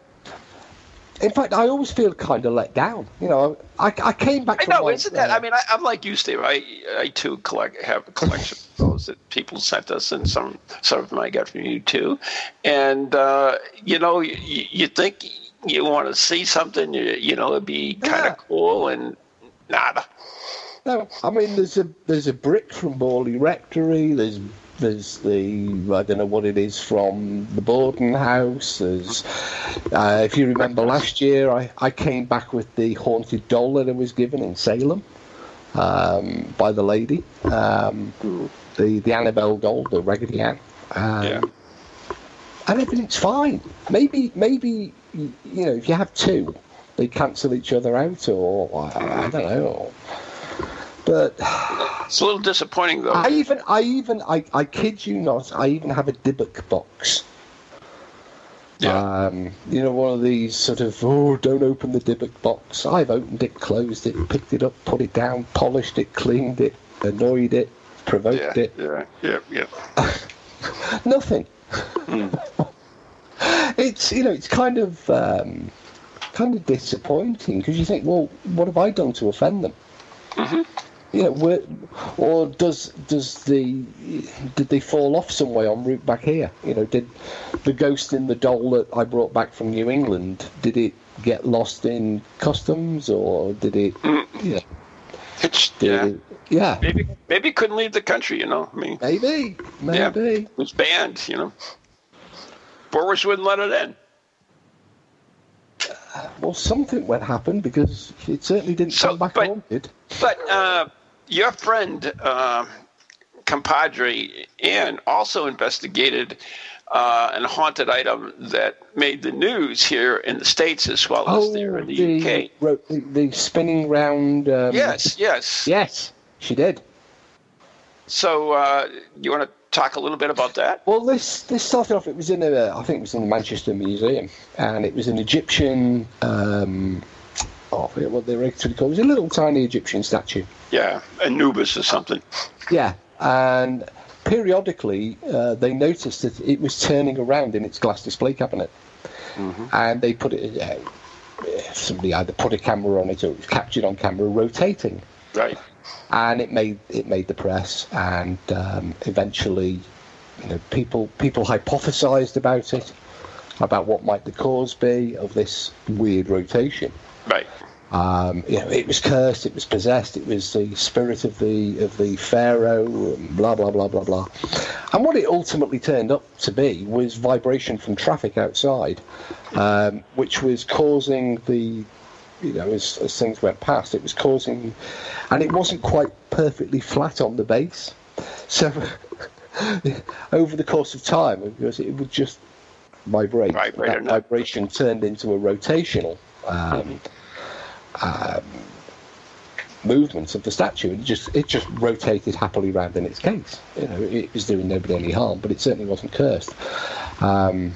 in fact, I always feel kind of let down. You know, I, I came back. I from know, my, isn't uh, that? I mean, I, I'm like you, Steve. I I too collect have a collection of those that people sent us, and some some of them I got from you too. And uh, you know, you, you think. You want to see something, you, you know, it'd be kind of yeah. cool and nada. No, I mean, there's a there's a brick from Morley Rectory. There's there's the I don't know what it is from the Borden House. There's uh, if you remember last year, I, I came back with the haunted doll that I was given in Salem um, by the lady, um, the the Annabelle doll, the Raggedy Ann. Um, yeah. And everything's fine. Maybe maybe. You know, if you have two, they cancel each other out, or I, I don't know. Or, but it's a little disappointing, though. I even, I even, I, I kid you not, I even have a Dybbuk box. Yeah. Um, you know, one of these sort of oh, don't open the Dybbuk box. I've opened it, closed it, picked it up, put it down, polished it, cleaned it, annoyed it, provoked yeah, it. Yeah, yeah, yeah. Nothing. Mm. It's, you know, it's kind of um, kind of disappointing because you think, well, what have I done to offend them? Mm-hmm. You know, where, or does does the did they fall off some way en route back here? You know, did the ghost in the doll that I brought back from New England, did it get lost in customs, or did it? Mm-hmm. You know, It's, yeah, it, yeah. Maybe maybe couldn't leave the country. You know, I mean, maybe maybe yeah, it was banned. You know. Boris wouldn't let it in. Uh, well, something would happen because it certainly didn't so, come back but, haunted. But uh, your friend, uh, compadre Ann, also investigated uh, an haunted item that made the news here in the States as well as oh, there in the, the U K. Ro- the, the spinning round. Um, yes, yes. Yes, she did. So uh, you want to talk a little bit about that? Well, this this started off, it was in a, I think it was in the Manchester Museum, and it was an Egyptian, um, oh, I forget what they were actually called, it was a little tiny Egyptian statue. Yeah, Anubis or something. Yeah, and periodically uh, they noticed that it was turning around in its glass display cabinet. Mm-hmm. And they put it, uh, somebody either put a camera on it or it was captured on camera rotating. Right. And it made it made the press, and um, eventually, you know, people people hypothesised about it, about what might the cause be of this weird rotation. Right. Um, you know, it was cursed, it was possessed, it was the spirit of the of the pharaoh, and blah, blah, blah, blah, blah. And what it ultimately turned up to be was vibration from traffic outside, um, which was causing the, you know, as, as things went past, it was causing, and it wasn't quite perfectly flat on the base. So over the course of time, it would just vibrate. Vibrate that vibration turned into a rotational um Um, movements of the statue, and just it just rotated happily round in its case. You know, it was doing nobody any harm, but it certainly wasn't cursed. Um,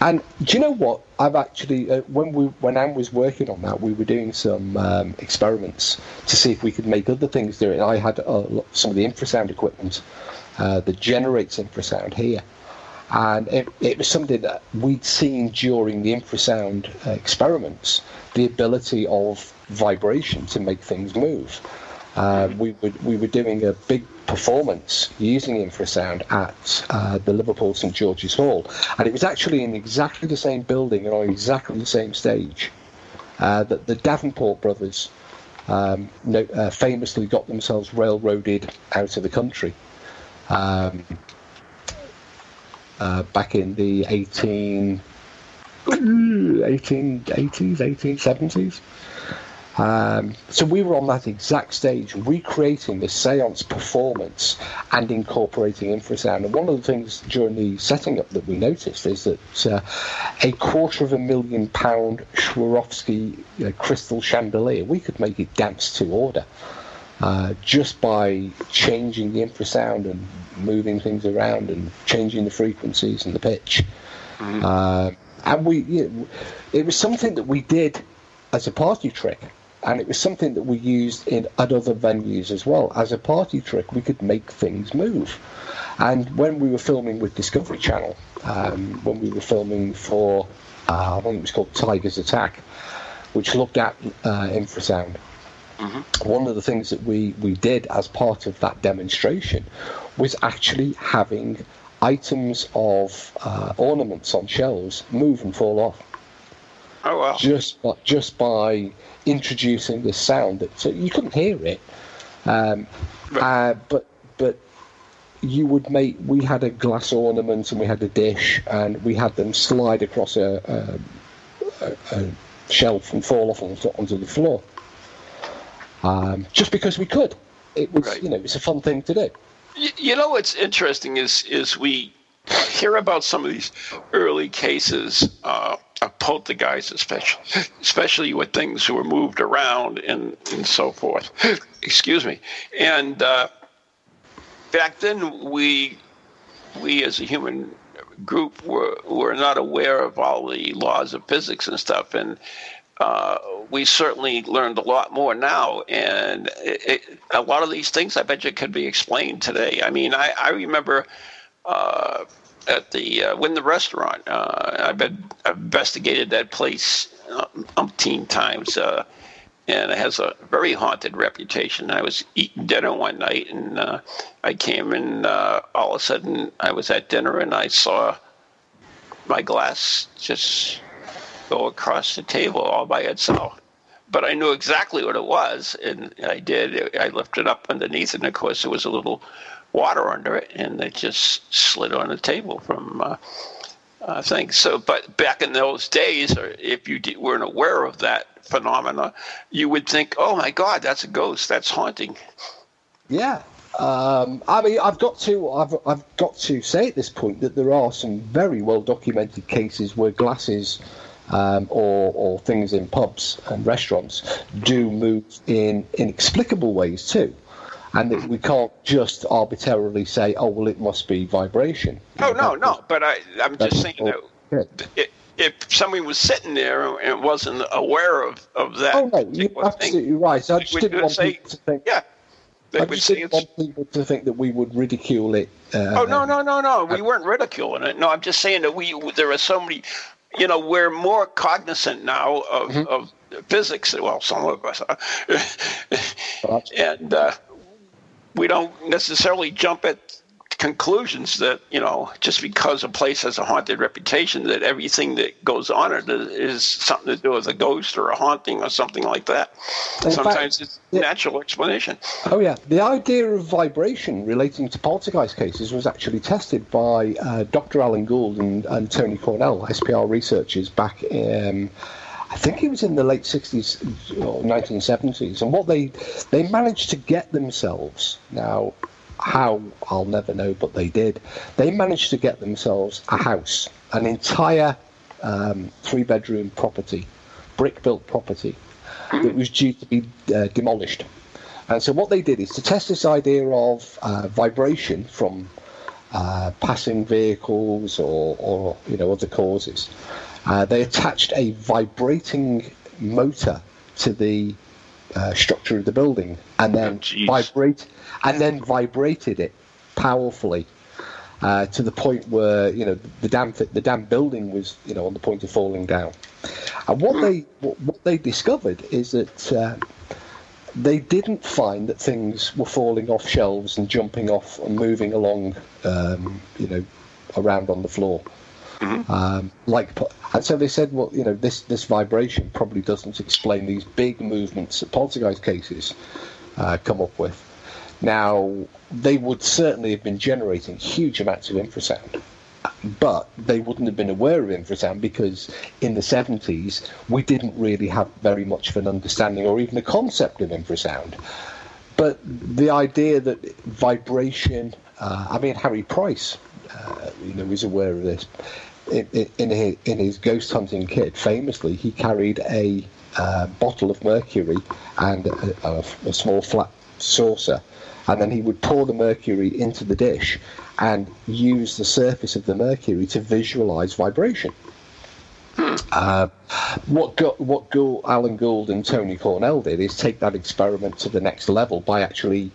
and do you know what? I've actually uh, when we when Anne was working on that, we were doing some um, experiments to see if we could make other things do it. And I had uh, some of the infrasound equipment uh, that generates infrasound here, and it, it was something that we'd seen during the infrasound uh, experiments. The ability of vibration to make things move. Uh, we were we were doing a big performance using infrasound at uh, the Liverpool Saint George's Hall, and it was actually in exactly the same building and on exactly the same stage uh, that the Davenport brothers um, no, uh, famously got themselves railroaded out of the country um, uh, back in the eighteen. eighteen eighties, eighteen seventies. Um, so we were on that exact stage recreating this seance performance and incorporating infrasound. And one of the things during the setting up that we noticed is that uh, a quarter of a million pound Swarovski you know, crystal chandelier, we could make it dance to order uh, just by changing the infrasound and moving things around and changing the frequencies and the pitch. Mm-hmm. Uh, And we, you know, it was something that we did as a party trick, and it was something that we used in at other venues as well. As a party trick, we could make things move. And when we were filming with Discovery Channel, um, when we were filming for, uh, I think it was called Tiger's Attack, which looked at uh, infrasound, mm-hmm. one of the things that we, we did as part of that demonstration was actually having items of uh, ornaments on shelves move and fall off. Oh wow! Just just by introducing this sound, that so you couldn't hear it, um, but, uh, but but you would make. We had a glass ornament and we had a dish, and we had them slide across a, a, a shelf and fall off onto, onto the floor. Um, just because we could, it was right. you know it's a fun thing to do. You know what's interesting is is we hear about some of these early cases uh, of poltergeist, especially especially with things who were moved around and, and so forth. Excuse me. And uh, back then, we we as a human group were were not aware of all the laws of physics and stuff, and uh, we certainly learned a lot more now, and it, it, a lot of these things I bet you could be explained today. I mean, I, I remember uh, at the uh, Wynn the restaurant, uh, I've been I've investigated that place umpteen times, uh, and it has a very haunted reputation. I was eating dinner one night, and uh, I came in, uh, all of a sudden I was at dinner, and I saw my glass just go across the table all by itself. But I knew exactly what it was, and I did. I lifted up underneath, and of course there was a little water under it, and it just slid on the table from uh, uh, things. So, but back in those days, or if you did, weren't aware of that phenomena, you would think, "Oh my God, that's a ghost. That's haunting." Yeah, um, I mean, I've got to, I've, I've got to say at this point that there are some very well documented cases where glasses. Um, or, or things in pubs and restaurants do move in inexplicable ways too, and that we can't just arbitrarily say, "Oh well, it must be vibration." Oh no, no. But I, I'm just saying that it, if somebody was sitting there and wasn't aware of, of that, oh no, you're absolutely right. I just didn't want people to think, yeah. I just didn't want people to think that we would ridicule it. Uh, oh no, no, no, no. We weren't ridiculing it. No, I'm just saying that we there are so many. You know, we're more cognizant now of, mm-hmm. of physics. Well, some of us are. and uh, we don't necessarily jump at conclusions that, you know, just because a place has a haunted reputation, that everything that goes on it is, is something to do with a ghost or a haunting or something like that. In Sometimes fact, it's yeah. natural explanation. Oh, yeah. The idea of vibration relating to poltergeist cases was actually tested by uh, Doctor Alan Gould and, and Tony Cornell, S P R researchers, back in... Um, I think it was in the late sixties or nineteen seventies, and what they they managed to get themselves, now how I'll never know, but they did, they managed to get themselves a house, an entire um, three bedroom property, brick built property, that was due to be uh, demolished. And so what they did is to test this idea of uh, vibration from uh, passing vehicles or, or you know, other causes. Uh, they attached a vibrating motor to the uh, structure of the building, and then oh, vibrate, and then vibrated it powerfully uh, to the point where, you know, the damn the damn building was, you know, on the point of falling down. And what they what they discovered is that uh, they didn't find that things were falling off shelves and jumping off and moving along, um, you know, around on the floor. Mm-hmm. Um, like, and so they said, well, you know, this, this vibration probably doesn't explain these big movements that poltergeist cases uh, come up with. Now, they would certainly have been generating huge amounts of infrasound, but they wouldn't have been aware of infrasound because in the seventies we didn't really have very much of an understanding or even a concept of infrasound. But the idea that vibration, uh, I mean, Harry Price, uh, you know, is aware of this. In his, in his ghost hunting kit, famously, he carried a uh, bottle of mercury and a, a, a small flat saucer, and then he would pour the mercury into the dish and use the surface of the mercury to visualize vibration. Uh, what Go- what Go- Alan Gould and Tony Cornell did is take that experiment to the next level by actually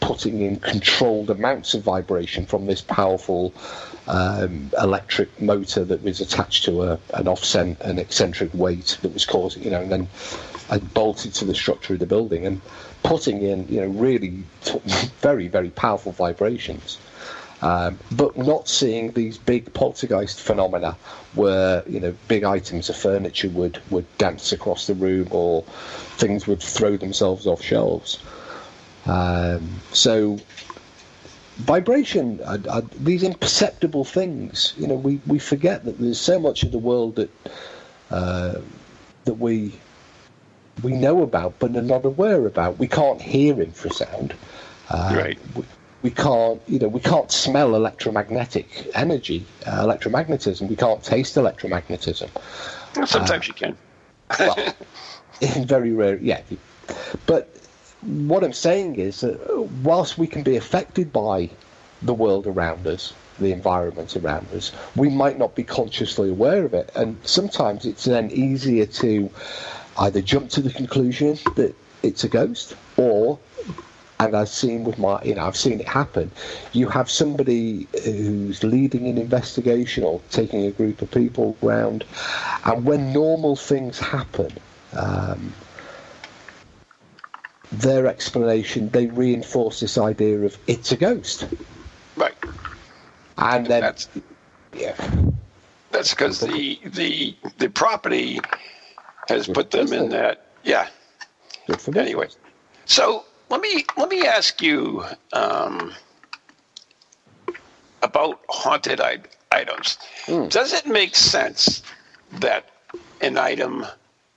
putting in controlled amounts of vibration from this powerful um, electric motor that was attached to a, an offset, an eccentric weight that was causing, you know, and then and bolted to the structure of the building and putting in, you know, really very, very powerful vibrations. Um, but not seeing these big poltergeist phenomena where, you know, big items of furniture would, would dance across the room or things would throw themselves off shelves. Um, so vibration, uh, uh, these imperceptible things, you know, we, we forget that there's so much of the world that uh, that we we know about but are not aware about. We can't hear infrasound. Uh, right. We, we can't, you know, we can't smell electromagnetic energy, uh, electromagnetism. We can't taste electromagnetism. Well, sometimes uh, you can. Well, in very rare, yeah. But what I'm saying is that whilst we can be affected by the world around us, the environment around us, we might not be consciously aware of it. And sometimes it's then easier to either jump to the conclusion that it's a ghost, or, and I've seen with my, you know, I've seen it happen, you have somebody who's leading an investigation or taking a group of people round, and when normal things happen, um, their explanation, they reinforce this idea of it's a ghost, right? And then that's, yeah, that's because the the the property has put them in that. Yeah. Anyway, so let me let me ask you um, about haunted items. Mm. Does it make sense that an item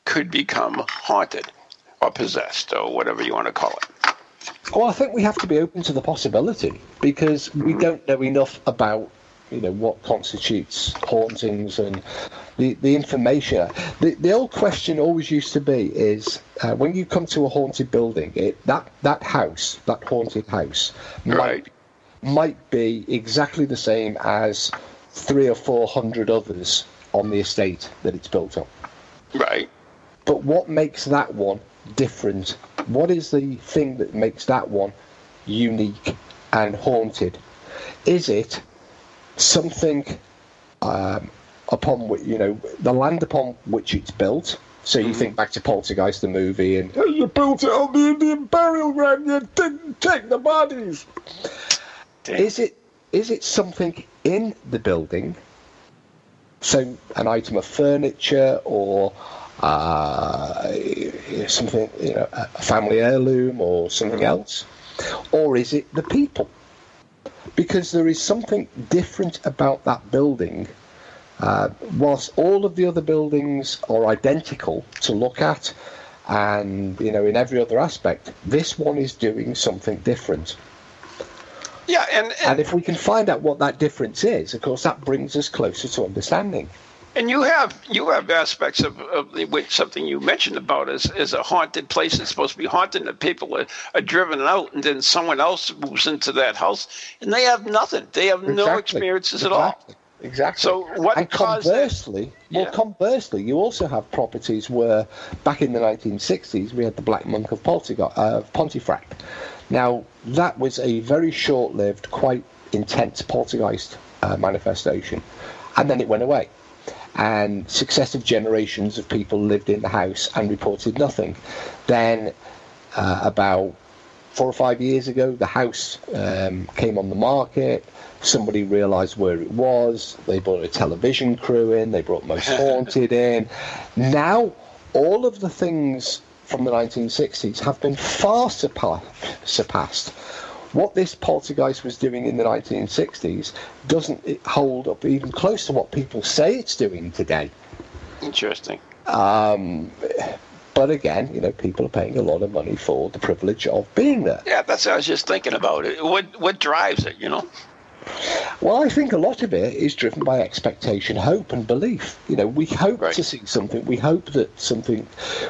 could become haunted? Or possessed, or whatever you want to call it? Well, I think we have to be open to the possibility, because we don't know enough about, you know, what constitutes hauntings and the, the information. The, the old question always used to be is, uh, when you come to a haunted building, it, that, that house, that haunted house, might, right. might be exactly the same as three or four hundred others on the estate that it's built on. Right. But what makes that one different? What is the thing that makes that one unique and haunted? Is it something um, upon which, you know, the land upon which it's built? So you think back to Poltergeist, the movie, and oh, you built it on the Indian burial ground, you didn't take the bodies. Damn. Is it is it something in the building? So an item of furniture or uh, something, you know, a family heirloom or something else? Or is it the people? Because there is something different about that building. Uh, whilst all of the other buildings are identical to look at, and, you know, in every other aspect, this one is doing something different. Yeah, and, and, and if we can find out what that difference is, of course, that brings us closer to understanding. And you have you have aspects of, of the, which something you mentioned about is, is a haunted place. It's supposed to be haunted, and the people are, are driven out, and then someone else moves into that house, and they have nothing. They have exactly. no experiences exactly. at all. Exactly. So what and conversely, that, well, yeah. conversely, you also have properties where, back in the nineteen sixties, we had the Black Monk of Poltergeist, uh, Pontefract. Now, that was a very short-lived, quite intense poltergeist uh, manifestation, and then it went away. And successive generations of people lived in the house and reported nothing. Then, uh, about four or five years ago, the house um, came on the market. Somebody realised where it was. They brought a television crew in. They brought Most Haunted in. Now, all of the things from the nineteen sixties have been far surpassed. What this poltergeist was doing in the nineteen sixties doesn't hold up even close to what people say it's doing today. Interesting. Um, but again, you know, people are paying a lot of money for the privilege of being there. Yeah, that's what I was just thinking about. It. What, what drives it, you know? Well, I think a lot of it is driven by expectation, hope, and belief. You know, we hope right. to see something. We hope that something,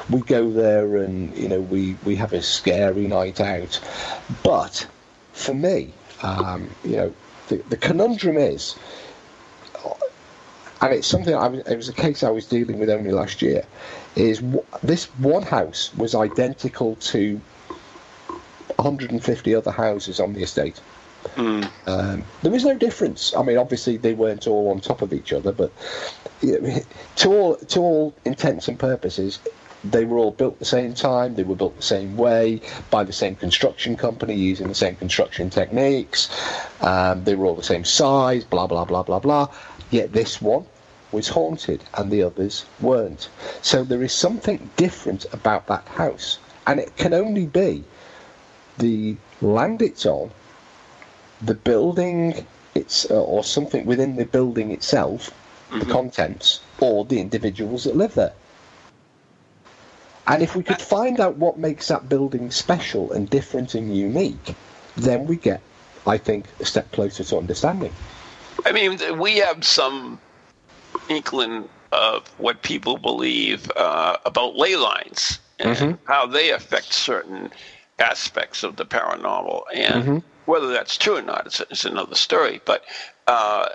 we go there and, you know, we, we have a scary night out. But for me, um, you know, the, the conundrum is, and it's something, I was, it was a case I was dealing with only last year, is this one house was identical to one hundred fifty other houses on the estate. Mm. Um, there was no difference. I mean, obviously they weren't all on top of each other, but you know, to all to all intents and purposes, they were all built the same time. They were built the same way by the same construction company using the same construction techniques. Um, they were all the same size. Blah blah blah blah blah. Yet this one was haunted and the others weren't. So there is something different about that house, and it can only be the land it's on. The building, it's uh, or something within the building itself, mm-hmm. the contents, or the individuals that live there. And if we could find out what makes that building special and different and unique, then we get, I think, a step closer to understanding. I mean, we have some inkling of what people believe uh, about ley lines and mm-hmm. how they affect certain aspects of the paranormal. And mm-hmm. whether that's true or not, it's, it's another story. But uh,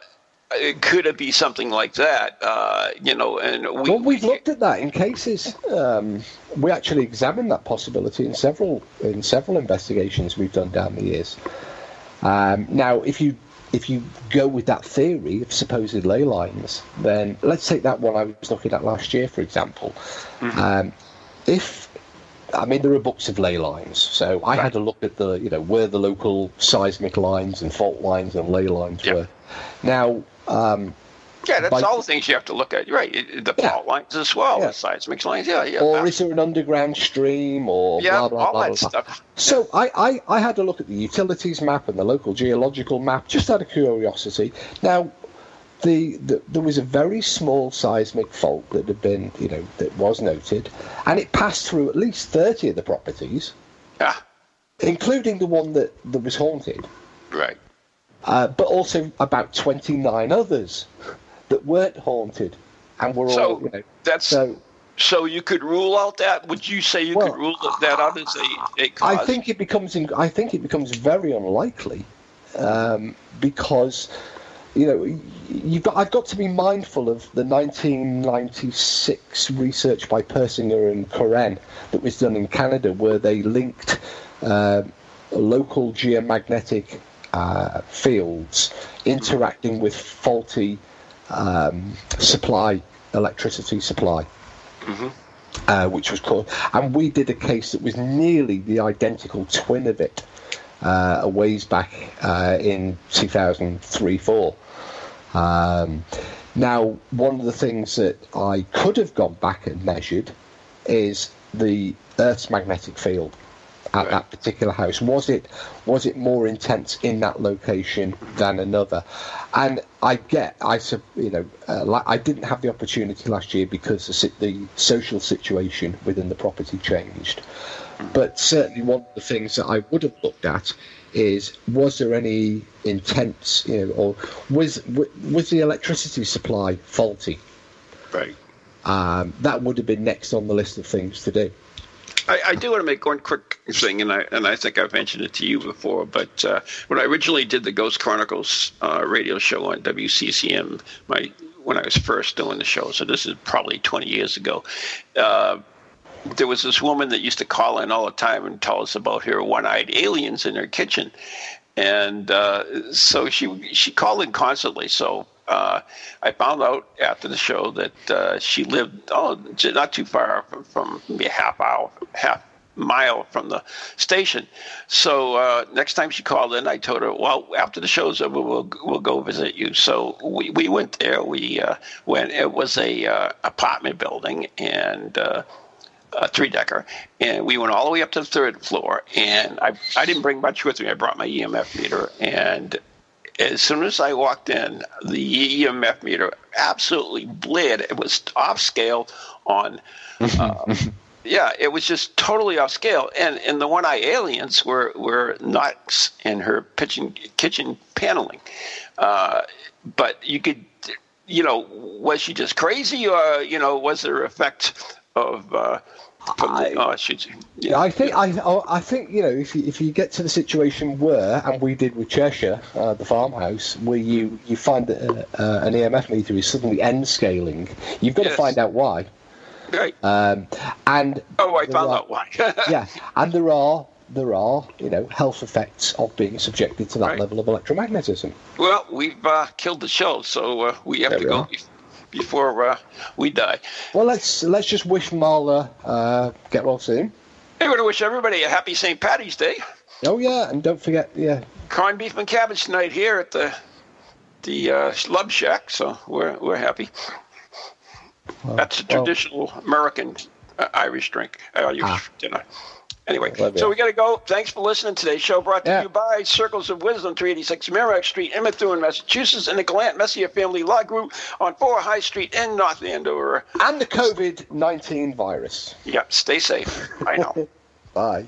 it could it be something like that? Uh, you know, and we, well, we've we, looked at that in cases. Um, we actually examined that possibility in several in several investigations we've done down the years. Um, now, if you if you go with that theory of supposed ley lines, then let's take that one I was looking at last year, for example. Mm-hmm. Um, if I mean, there are books of ley lines, so I right. had a look at the, you know, where the local seismic lines and fault lines and ley lines yep. were. Now, um, yeah, that's by, all the things you have to look at, right? The yeah. fault lines as well, yeah. the seismic lines, yeah, yeah. Or is there an underground stream, or yeah, blah blah all blah, that blah, stuff. Blah. So yeah. I, I, I had a look at the utilities map and the local geological map just out of curiosity. Now. The, the, there was a very small seismic fault that had been, you know, that was noted, and it passed through at least thirty of the properties, yeah. including the one that, that was haunted. Right. Uh, but also about twenty-nine others that weren't haunted, and were so all, you know. That's, so, so you could rule out that? Would you say you well, could rule that out as a, a cause? I think it becomes, I think it becomes very unlikely, um, because... You know, you've got, I've got to be mindful of the nineteen ninety-six research by Persinger and Coren that was done in Canada, where they linked uh, local geomagnetic uh, fields interacting with faulty um, supply, electricity supply, mm-hmm. uh, which was called. And we did a case that was nearly the identical twin of it. uh, a ways back uh, in two thousand three, four. Um, now, one of the things that I could have gone back and measured is the Earth's magnetic field at that particular house. Was it was it more intense in that location than another? And I get, I you know, uh, I didn't have the opportunity last year because the, the social situation within the property changed. But certainly one of the things that I would have looked at is, was there any intense, you know, or was was the electricity supply faulty? Right. Um, that would have been next on the list of things to do. I, I do want to make one quick thing, and I and I think I've mentioned it to you before, but uh, when I originally did the Ghost Chronicles uh, radio show on W C C M, my when I was first doing the show, so this is probably twenty years ago, uh, there was this woman that used to call in all the time and tell us about her one-eyed aliens in her kitchen. And uh, so she she called in constantly, so... Uh, I found out after the show that uh, she lived oh, not too far from, from maybe a half hour, half mile from the station. So uh, next time she called in, I told her, well, after the show's over, we'll we'll go visit you. So we, we went there. We uh, went. It was a uh, apartment building and uh, a three-decker, and we went all the way up to the third floor. And I I didn't bring much with me. I brought my E M F meter. And as soon as I walked in, the E M F meter absolutely blared. It was off scale on uh, – yeah, it was just totally off scale. And, and the one-eyed aliens were, were nuts in her kitchen, kitchen paneling. Uh, but you could – you know, was she just crazy or, you know, was there an effect of uh, – I, oh, yeah. I think I I think you know if you, if you get to the situation where, and we did with Cheshire, uh, the farmhouse, where you, you find that uh, uh, an E M F meter is suddenly end scaling, you've got yes. to find out why. Right. Um, and oh, I found are, out why. yeah, and there are there are you know health effects of being subjected to that right. level of electromagnetism. Well, we've uh, killed the show, so uh, we have there to we go. Are. Before uh, we die. Well, let's let's just wish Mahler uh, get well soon. Hey, we're gonna wish everybody a happy Saint Patty's Day. Oh yeah, and don't forget yeah. corned beef and cabbage tonight here at the the uh, Lub Shack, so we're we're happy. Well, That's a traditional well, American uh, Irish drink. Irish ah. dinner. Anyway, so we got to go. Thanks for listening to today's show, brought to yeah. you by Circles of Wisdom, three eighty-six Merrimack Street in Methuen, Massachusetts, and the Gallant Messier Family Law Group on four High Street in North Andover. And the COVID nineteen virus. Yep, stay safe. I know. Bye.